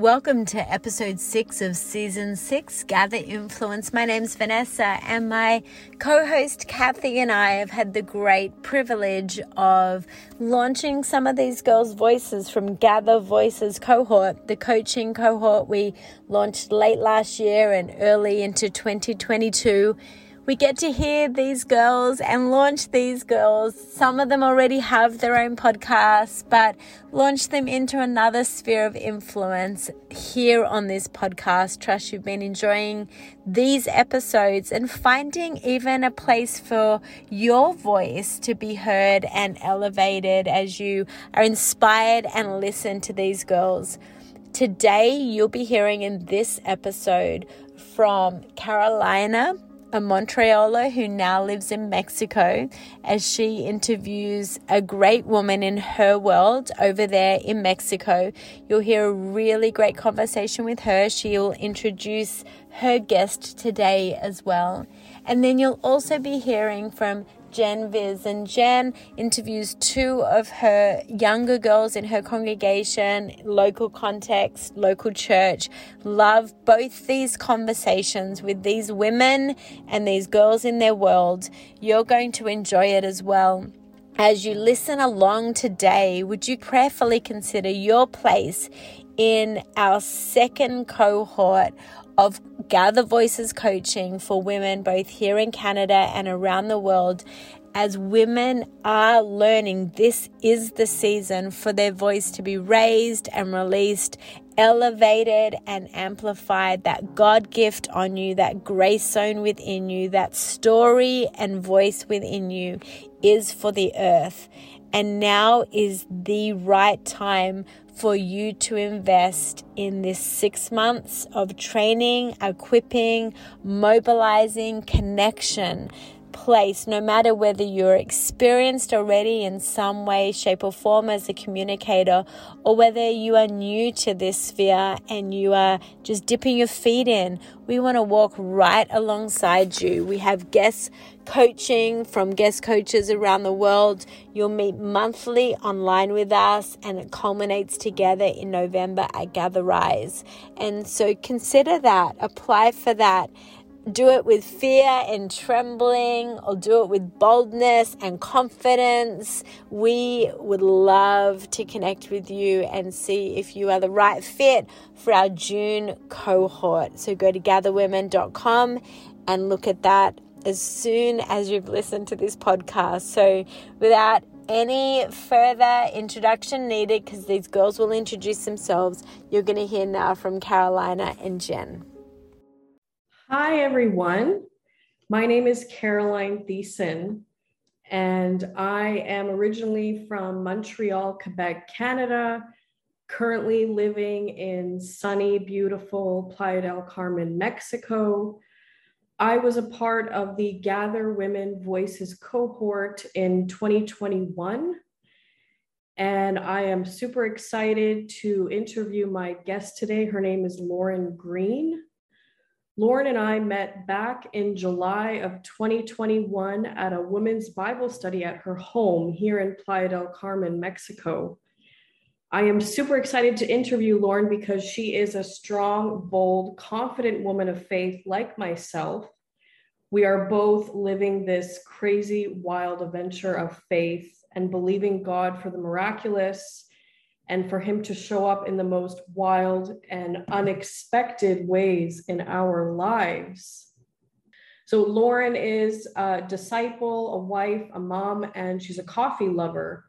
Welcome to episode 6 of season 6, Gather Influence. My name's Vanessa, and my co-host Kathy and I have had the great privilege of launching some of these girls' voices from Gather Voices Cohort, the coaching cohort we launched late last year and early into 2022. We get to hear these girls and launch these girls. Some of them already have their own podcasts, but launch them into another sphere of influence here on this podcast. Trust you've been enjoying these episodes and finding even a place for your voice to be heard and elevated as you are inspired and listen to these girls. Today, you'll be hearing in this episode from Carolina, a Montrealer who now lives in Mexico, as she interviews a great woman in her world over there in Mexico. You'll hear a really great conversation with her. She'll introduce her guest today as well. And then you'll also be hearing from Jen Viz, and Jen interviews two of her younger girls in her congregation, local context, local church. Love both these conversations with these women and these girls in their world. You're going to enjoy it as well. As you listen along today, would you prayerfully consider your place in our second cohort of Gather Voices coaching for women both here in Canada and around the world? As women are learning, this is the season for their voice to be raised and released, elevated and amplified, that God gift on you, that grace zone within you, that story and voice within you is for the earth. And now is the right time for you to invest in this 6 months of training, equipping, mobilizing, connection, place, no matter whether you're experienced already in some way, shape or form as a communicator, or whether you are new to this sphere and you are just dipping your feet in. We want to walk right alongside you. We have guest coaching from guest coaches around the world. You'll meet monthly online with us, and it culminates together in November at Gather Rise. And so consider that, apply for that. Do it with fear and trembling, or do it with boldness and confidence. We would love to connect with you and see if you are the right fit for our June cohort. So go to gatherwomen.com and look at that as soon as you've listened to this podcast. So without any further introduction needed, because these girls will introduce themselves, you're going to hear now from Carolina and Jen. Hi, everyone. My name is Caroline Thiessen, and I am originally from Montreal, Quebec, Canada, currently living in sunny, beautiful Playa del Carmen, Mexico. I was a part of the Gather Women Voices cohort in 2021, and I am super excited to interview my guest today. Her name is Lauren Green. Lauren and I met back in July of 2021 at a women's Bible study at her home here in Playa del Carmen, Mexico. I am super excited to interview Lauren because she is a strong, bold, confident woman of faith like myself. We are both living this crazy, wild adventure of faith and believing God for the miraculous, and for him to show up in the most wild and unexpected ways in our lives. So Lauren is a disciple, a wife, a mom, and she's a coffee lover.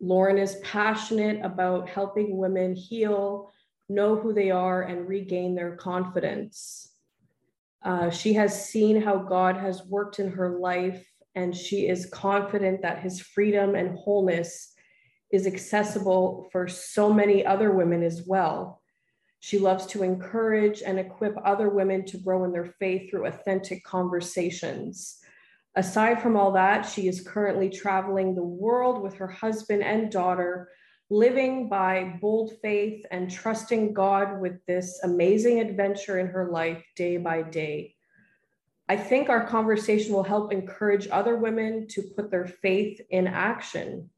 Lauren is passionate about helping women heal, know who they are, and regain their confidence. She has seen how God has worked in her life, and she is confident that his freedom and wholeness is accessible for so many other women as well. She loves to encourage and equip other women to grow in their faith through authentic conversations. Aside from all that, she is currently traveling the world with her husband and daughter, living by bold faith and trusting God with this amazing adventure in her life day by day. I think our conversation will help encourage other women to put their faith in action.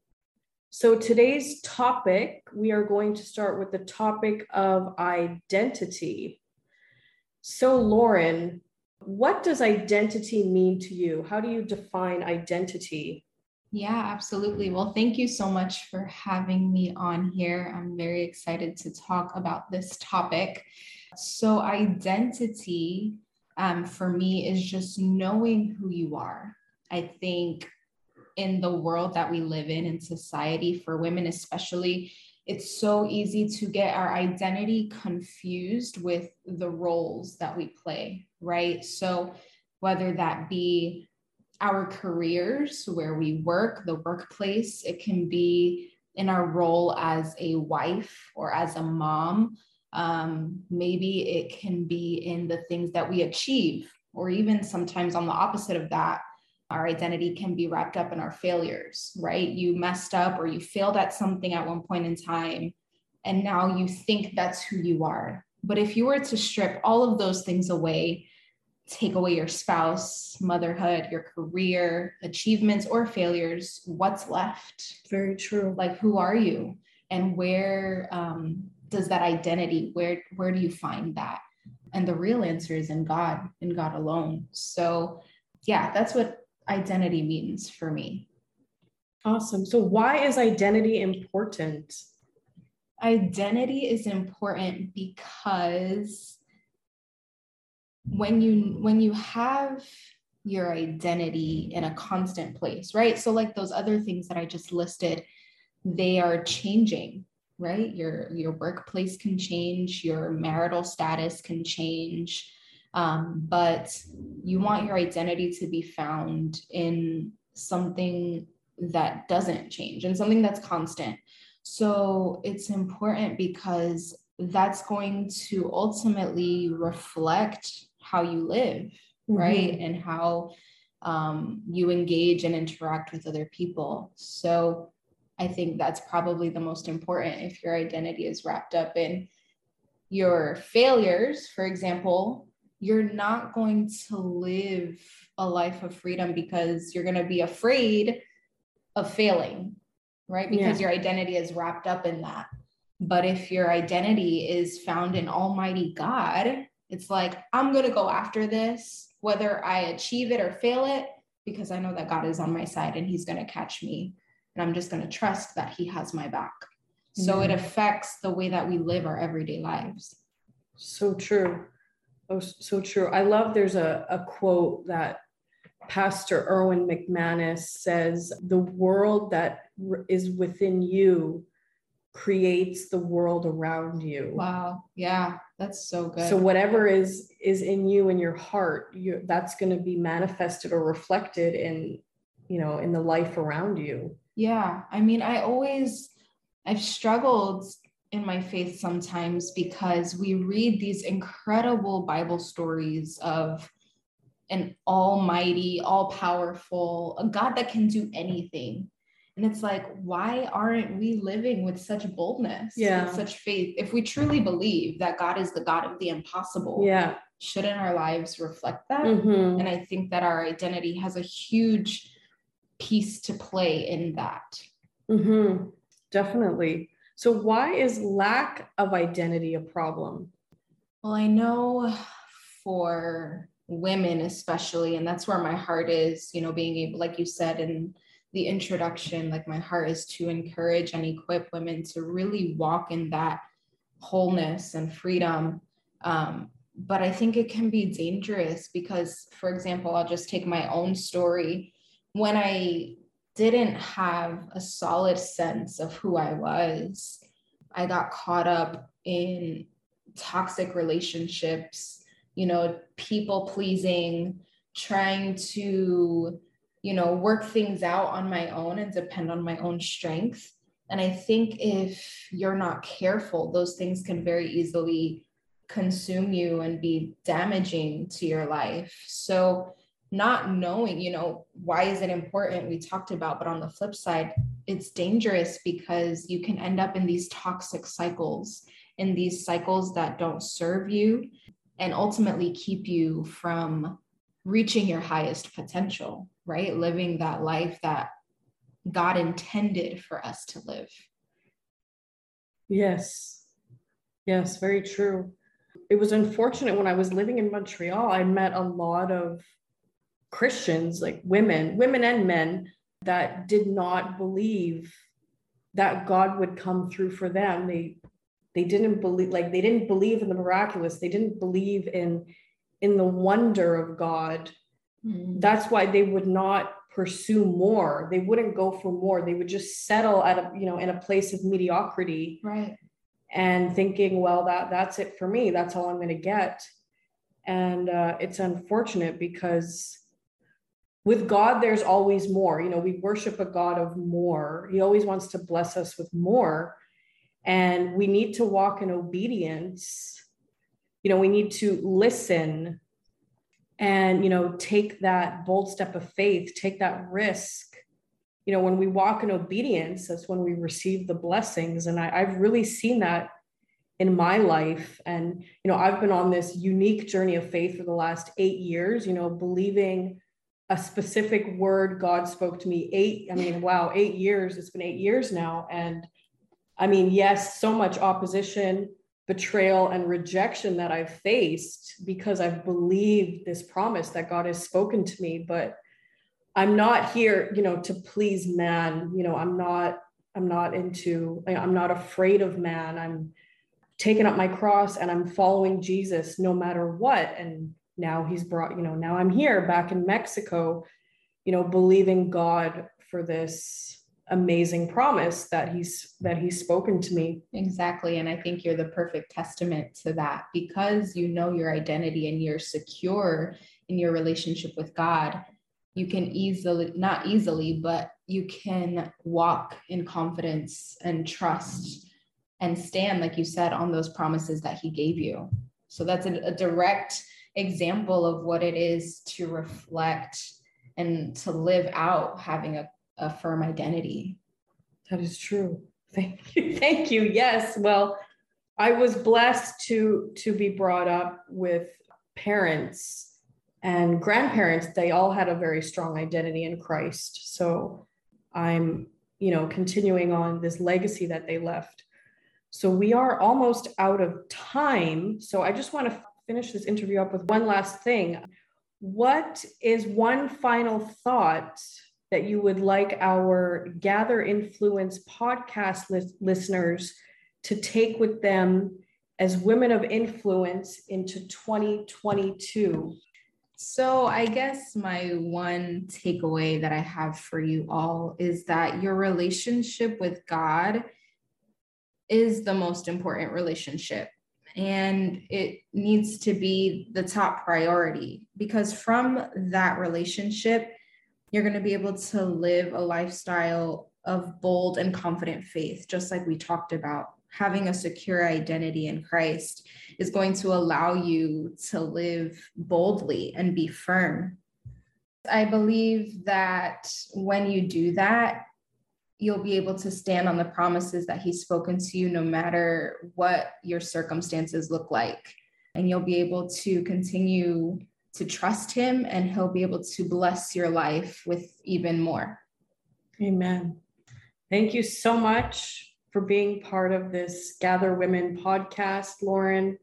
So today's topic, we are going to start with the topic of identity. So Lauren, what does identity mean to you? How do you define identity? Yeah, absolutely. Well, thank you so much for having me on here. I'm very excited to talk about this topic. So identity, for me, is just knowing who you are. I think in the world that we live in society, for women especially, it's so easy to get our identity confused with the roles that we play, right? So whether that be our careers, where we work, the workplace, it can be in our role as a wife or as a mom. Maybe it can be in the things that we achieve, or even sometimes on the opposite of that, our identity can be wrapped up in our failures, right? You messed up or you failed at something at one point in time, and now you think that's who you are. But if you were to strip all of those things away, take away your spouse, motherhood, your career, achievements or failures, what's left? Very true. Like, who are you? And where does that identity, where do you find that? And the real answer is in God alone. So yeah, that's what identity means for me. Awesome. So why is identity important? Identity is important because when you have your identity in a constant place, right? So like those other things that I just listed, they are changing, right? Your workplace can change, your marital status can change, but you want your identity to be found in something that doesn't change and something that's constant. So it's important because that's going to ultimately reflect how you live, right? Mm-hmm. And how you engage and interact with other people. So I think that's probably the most important. If your identity is wrapped up in your failures, for example, you're not going to live a life of freedom because you're going to be afraid of failing, right? Because your identity is wrapped up in that. But if your identity is found in Almighty God, it's like, I'm going to go after this, whether I achieve it or fail it, because I know that God is on my side and he's going to catch me. And I'm just going to trust that he has my back. Mm-hmm. So it affects the way that we live our everyday lives. So true. Oh, so true. I love, there's a quote that Pastor Erwin McManus says, the world that is within you creates the world around you. Wow. Yeah, that's so good. So whatever is in you and your heart, that's going to be manifested or reflected in, you know, in the life around you. Yeah. I mean, I've struggled in my faith sometimes because we read these incredible Bible stories of an almighty, all-powerful, a God that can do anything. And it's like, why aren't we living with such boldness and such faith? If we truly believe that God is the God of the impossible, shouldn't our lives reflect that? Mm-hmm. And I think that our identity has a huge piece to play in that. Mm-hmm. Definitely. So why is lack of identity a problem? Well, I know for women especially, and that's where my heart is, you know, being able, like you said, and the introduction, like my heart is to encourage and equip women to really walk in that wholeness and freedom. But I think it can be dangerous because, for example, I'll just take my own story. When I didn't have a solid sense of who I was, I got caught up in toxic relationships, you know, people pleasing, trying to, you know, work things out on my own and depend on my own strength. And I think if you're not careful, those things can very easily consume you and be damaging to your life. So not knowing, you know, why is it important, we talked about, but on the flip side, it's dangerous because you can end up in these toxic cycles, in these cycles that don't serve you and ultimately keep you from reaching your highest potential, right? Living that life that God intended for us to live. Yes. Yes, very true. It was unfortunate when I was living in Montreal, I met a lot of Christians, like women and men, that did not believe that God would come through for them. They didn't believe, like they didn't believe in the miraculous. They didn't believe in the wonder of God. Mm-hmm. That's why they would not pursue more. They wouldn't go for more. They would just settle at a, you know, in a place of mediocrity. Right. And thinking, well, that's it for me. That's all I'm going to get. And it's unfortunate because with God, there's always more. You know, we worship a God of more. He always wants to bless us with more. And we need to walk in obedience. You know, we need to listen and, you know, take that bold step of faith, take that risk. You know, when we walk in obedience, that's when we receive the blessings. And I've really seen that in my life. And, you know, I've been on this unique journey of faith for the last 8 years, you know, believing a specific word God spoke to me. 8 years. It's been 8 years now. And I mean, yes, so much opposition, betrayal, and rejection that I've faced because I've believed this promise that God has spoken to me, but I'm not here, you know, to please man. You know, I'm not afraid of man. I'm taking up my cross and I'm following Jesus no matter what. And now he's brought, you know, now I'm here back in Mexico, you know, believing God for this amazing promise that he's spoken to me. Exactly. And I think you're the perfect testament to that, because you know your identity and you're secure in your relationship with God. You can you can walk in confidence and trust and stand, like you said, on those promises that he gave you. So that's a direct example of what it is to reflect and to live out having a firm identity. That is true. Thank you. Thank you. Yes. Well, I was blessed to be brought up with parents and grandparents. They all had a very strong identity in Christ. So I'm, you know, continuing on this legacy that they left. So we are almost out of time. So I just want to finish this interview up with one last thing. What is one final thought that you would like our Gather Influence podcast listeners to take with them as women of influence into 2022? So I guess my one takeaway that I have for you all is that your relationship with God is the most important relationship, and it needs to be the top priority, because from that relationship, you're going to be able to live a lifestyle of bold and confident faith, just like we talked about. Having a secure identity in Christ is going to allow you to live boldly and be firm. I believe that when you do that, you'll be able to stand on the promises that he's spoken to you, no matter what your circumstances look like. And you'll be able to continue to trust him, and he'll be able to bless your life with even more. Amen. Thank you so much for being part of this Gather Women podcast, Lauren.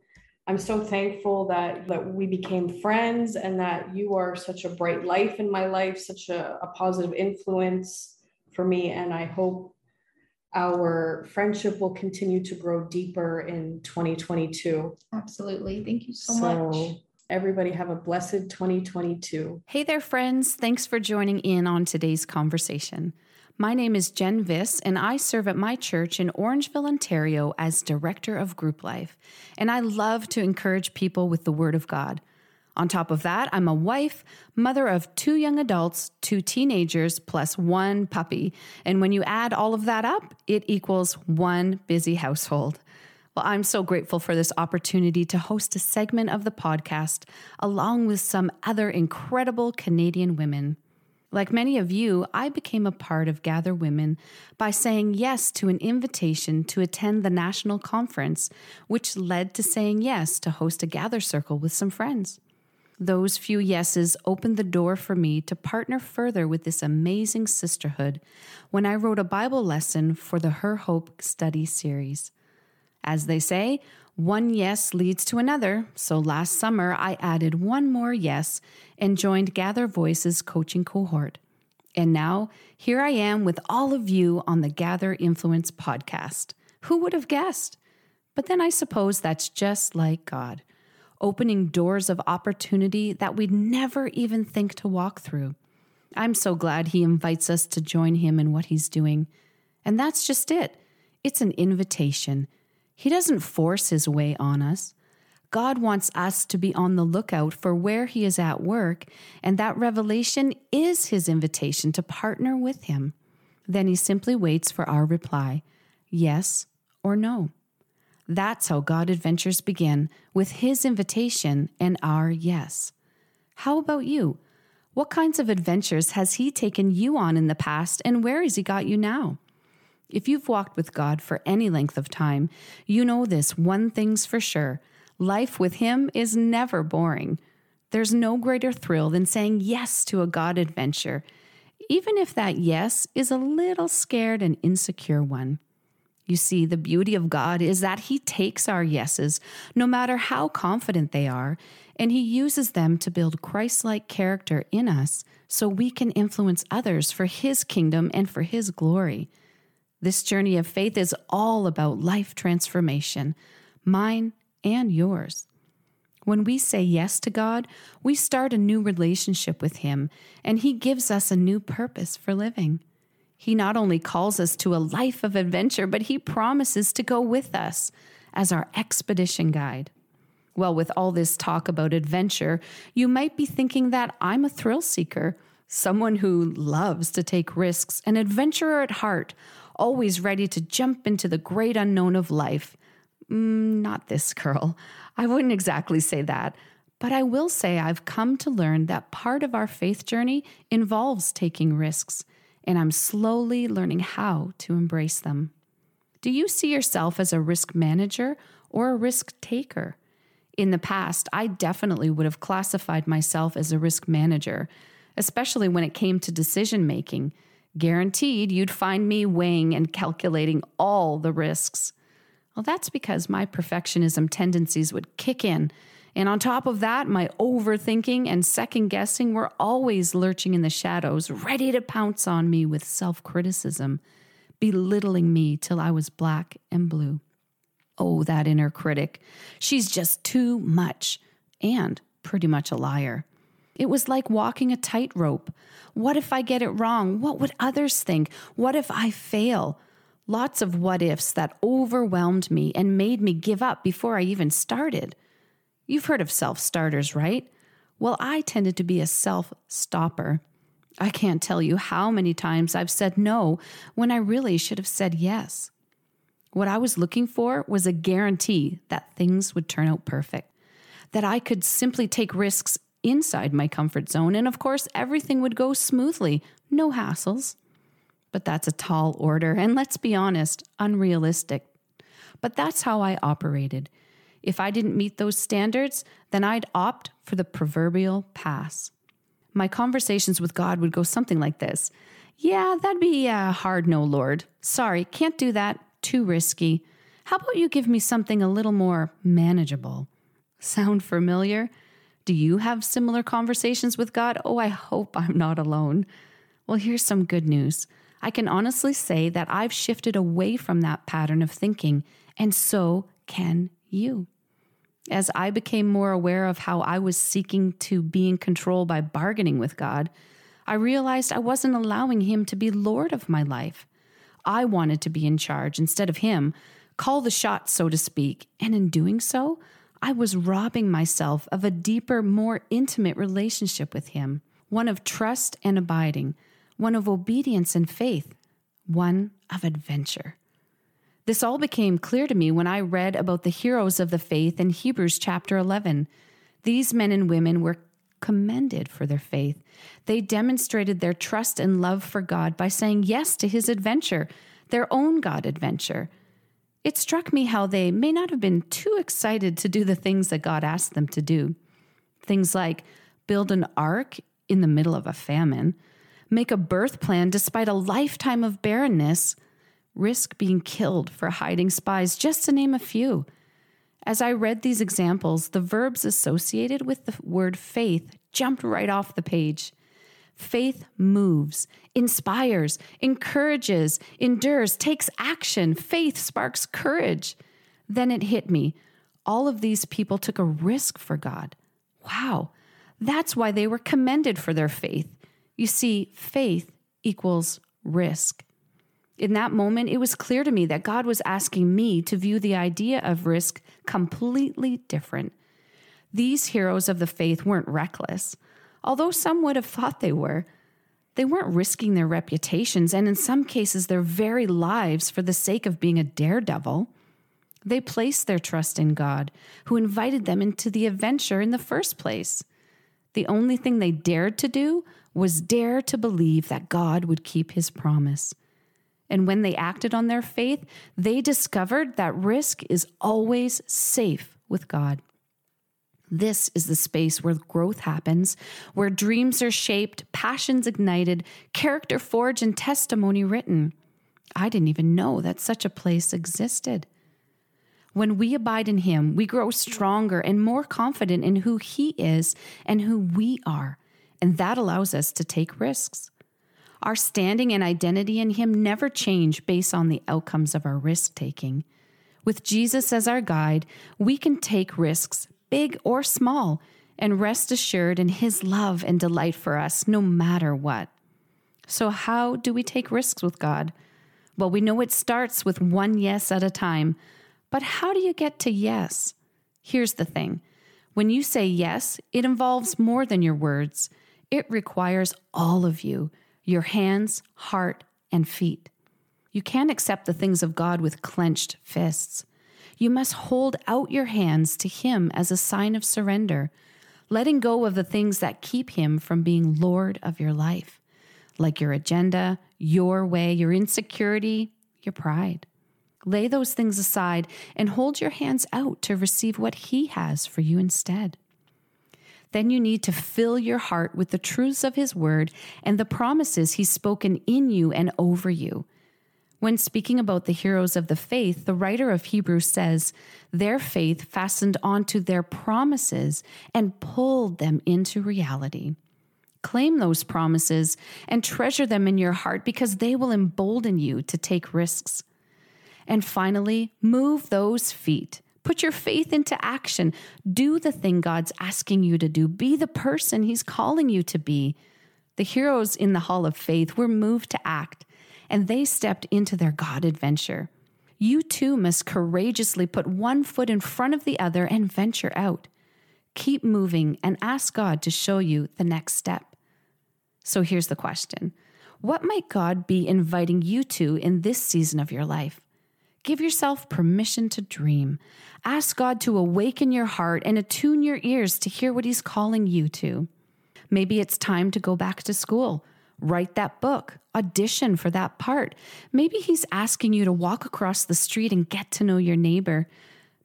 I'm so thankful that we became friends, and that you are such a bright light in my life, such a positive influence for me. And I hope our friendship will continue to grow deeper in 2022. Absolutely. Thank you so much. Everybody have a blessed 2022. Hey there, friends. Thanks for joining in on today's conversation. My name is Jen Viz, and I serve at my church in Orangeville, Ontario as Director of Group Life. And I love to encourage people with the Word of God. On top of that, I'm a wife, mother of 2 young adults, 2 teenagers, plus 1 puppy. And when you add all of that up, it equals 1 busy household. Well, I'm so grateful for this opportunity to host a segment of the podcast along with some other incredible Canadian women. Like many of you, I became a part of Gather Women by saying yes to an invitation to attend the national conference, which led to saying yes to host a Gather Circle with some friends. Those few yeses opened the door for me to partner further with this amazing sisterhood when I wrote a Bible lesson for the Her Hope study series. As they say, one yes leads to another, so last summer I added one more yes and joined Gather Voices Coaching Cohort. And now, here I am with all of you on the Gather Influence podcast. Who would have guessed? But then I suppose that's just like God, opening doors of opportunity that we'd never even think to walk through. I'm so glad he invites us to join him in what he's doing. And that's just it. It's an invitation. He doesn't force his way on us. God wants us to be on the lookout for where he is at work, and that revelation is his invitation to partner with him. Then he simply waits for our reply, yes or no. That's how God adventures begin, with his invitation and our yes. How about you? What kinds of adventures has he taken you on in the past, and where has he got you now? If you've walked with God for any length of time, you know this one thing's for sure. Life with him is never boring. There's no greater thrill than saying yes to a God adventure, even if that yes is a little scared and insecure one. You see, the beauty of God is that he takes our yeses, no matter how confident they are, and he uses them to build Christ-like character in us so we can influence others for his kingdom and for his glory. This journey of faith is all about life transformation, mine and yours. When we say yes to God, we start a new relationship with him, and he gives us a new purpose for living. He not only calls us to a life of adventure, but he promises to go with us as our expedition guide. Well, with all this talk about adventure, you might be thinking that I'm a thrill seeker, someone who loves to take risks, an adventurer at heart, always ready to jump into the great unknown of life. Not this girl. I wouldn't exactly say that, but I will say I've come to learn that part of our faith journey involves taking risks, and I'm slowly learning how to embrace them. Do you see yourself as a risk manager or a risk taker? In the past, I definitely would have classified myself as a risk manager, especially when it came to decision-making. Guaranteed, you'd find me weighing and calculating all the risks. Well, that's because my perfectionism tendencies would kick in, and on top of that, my overthinking and second-guessing were always lurching in the shadows, ready to pounce on me with self-criticism, belittling me till I was black and blue. Oh, that inner critic. She's just too much and pretty much a liar. It was like walking a tightrope. What if I get it wrong? What would others think? What if I fail? Lots of what ifs that overwhelmed me and made me give up before I even started. You've heard of self-starters, right? Well, I tended to be a self-stopper. I can't tell you how many times I've said no when I really should have said yes. What I was looking for was a guarantee that things would turn out perfect, that I could simply take risks inside my comfort zone, and of course, everything would go smoothly, no hassles. But that's a tall order, and let's be honest, unrealistic. But that's how I operated. If I didn't meet those standards, then I'd opt for the proverbial pass. My conversations with God would go something like this. Yeah, that'd be hard no, Lord. Sorry, can't do that. Too risky. How about you give me something a little more manageable? Sound familiar? Do you have similar conversations with God? Oh, I hope I'm not alone. Well, here's some good news. I can honestly say that I've shifted away from that pattern of thinking, and so can you. As I became more aware of how I was seeking to be in control by bargaining with God, I realized I wasn't allowing him to be Lord of my life. I wanted to be in charge instead of him, call the shots, so to speak, and in doing so, I was robbing myself of a deeper, more intimate relationship with him, one of trust and abiding, one of obedience and faith, one of adventure. This all became clear to me when I read about the heroes of the faith in Hebrews chapter 11. These men and women were commended for their faith. They demonstrated their trust and love for God by saying yes to his adventure, their own God adventure. It struck me how they may not have been too excited to do the things that God asked them to do. Things like build an ark in the middle of a famine, make a birth plan despite a lifetime of barrenness, risk being killed for hiding spies, just to name a few. As I read these examples, the verbs associated with the word faith jumped right off the page. Faith moves, inspires, encourages, endures, takes action. Faith sparks courage. Then it hit me. All of these people took a risk for God. Wow, that's why they were commended for their faith. You see, faith equals risk. In that moment, it was clear to me that God was asking me to view the idea of risk completely different. These heroes of the faith weren't reckless, although some would have thought they were. They weren't risking their reputations and in some cases their very lives for the sake of being a daredevil. They placed their trust in God, who invited them into the adventure in the first place. The only thing they dared to do was dare to believe that God would keep his promise. And when they acted on their faith, they discovered that risk is always safe with God. This is the space where growth happens, where dreams are shaped, passions ignited, character forged, and testimony written. I didn't even know that such a place existed. When we abide in him, we grow stronger and more confident in who he is and who we are, and that allows us to take risks. Our standing and identity in him never change based on the outcomes of our risk-taking. With Jesus as our guide, we can take risks, big or small, and rest assured in his love and delight for us, no matter what. So how do we take risks with God? Well, we know it starts with one yes at a time, but how do you get to yes? Here's the thing. When you say yes, it involves more than your words. It requires all of you. Your hands, heart, and feet. You can't accept the things of God with clenched fists. You must hold out your hands to him as a sign of surrender, letting go of the things that keep him from being Lord of your life, like your agenda, your way, your insecurity, your pride. Lay those things aside and hold your hands out to receive what he has for you instead. Then you need to fill your heart with the truths of his word and the promises he's spoken in you and over you. When speaking about the heroes of the faith, the writer of Hebrews says, their faith fastened onto their promises and pulled them into reality. Claim those promises and treasure them in your heart because they will embolden you to take risks. And finally, move those feet. Put your faith into action. Do the thing God's asking you to do. Be the person he's calling you to be. The heroes in the Hall of Faith were moved to act, and they stepped into their God adventure. You too must courageously put one foot in front of the other and venture out. Keep moving and ask God to show you the next step. So here's the question. What might God be inviting you to in this season of your life? Give yourself permission to dream. Ask God to awaken your heart and attune your ears to hear what he's calling you to. Maybe it's time to go back to school, write that book, audition for that part. Maybe he's asking you to walk across the street and get to know your neighbor.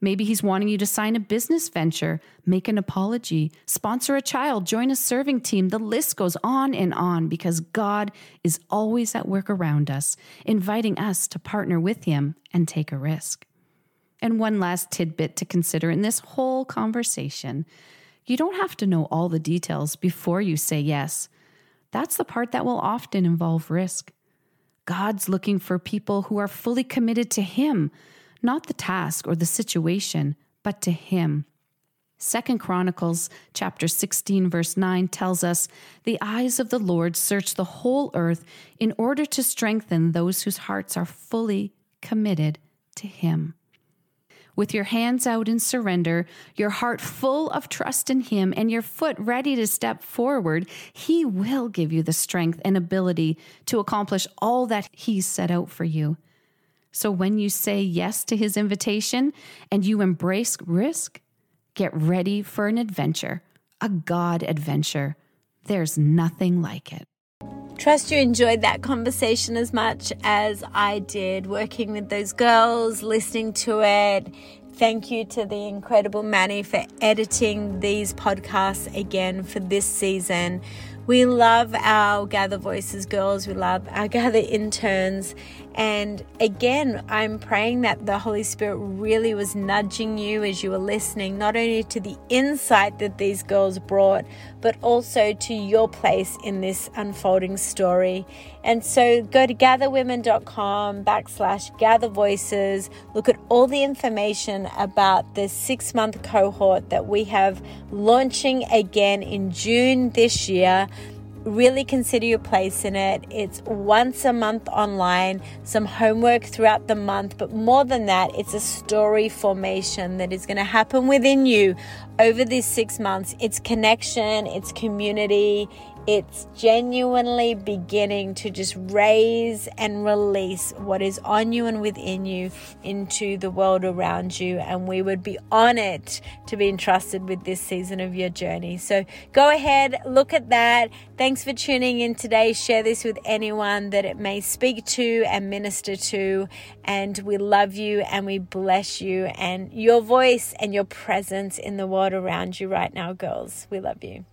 Maybe he's wanting you to sign a business venture, make an apology, sponsor a child, join a serving team. The list goes on and on because God is always at work around us, inviting us to partner with him and take a risk. And one last tidbit to consider in this whole conversation. You don't have to know all the details before you say yes. That's the part that will often involve risk. God's looking for people who are fully committed to him, not the task or the situation, but to him. Second Chronicles chapter 16, verse 9 tells us, the eyes of the Lord search the whole earth in order to strengthen those whose hearts are fully committed to him. With your hands out in surrender, your heart full of trust in him, and your foot ready to step forward, he will give you the strength and ability to accomplish all that he's set out for you. So when you say yes to his invitation and you embrace risk, get ready for an adventure, a God adventure. There's nothing like it. Trust you enjoyed that conversation as much as I did, working with those girls, listening to it, Thank you to the incredible Manny for editing these podcasts again for this season. We love our Gather Voices girls. We love our Gather interns. And again, I'm praying that the Holy Spirit really was nudging you as you were listening, not only to the insight that these girls brought, but also to your place in this unfolding story. And so go to gatherwomen.com/Gather Voices. Look at all the information about the 6-month cohort that we have launching again in June this year. Really consider your place in it. It's once a month online, some homework throughout the month, but more than that, it's a story formation that is going to happen within you over these 6 months. It's connection, it's community, it's genuinely beginning to just raise and release what is on you and within you into the world around you. And we would be honored to be entrusted with this season of your journey. So go ahead, look at that. Thanks for tuning in today. Share this with anyone that it may speak to and minister to. And we love you and we bless you and your voice and your presence in the world around you right now, girls. We love you.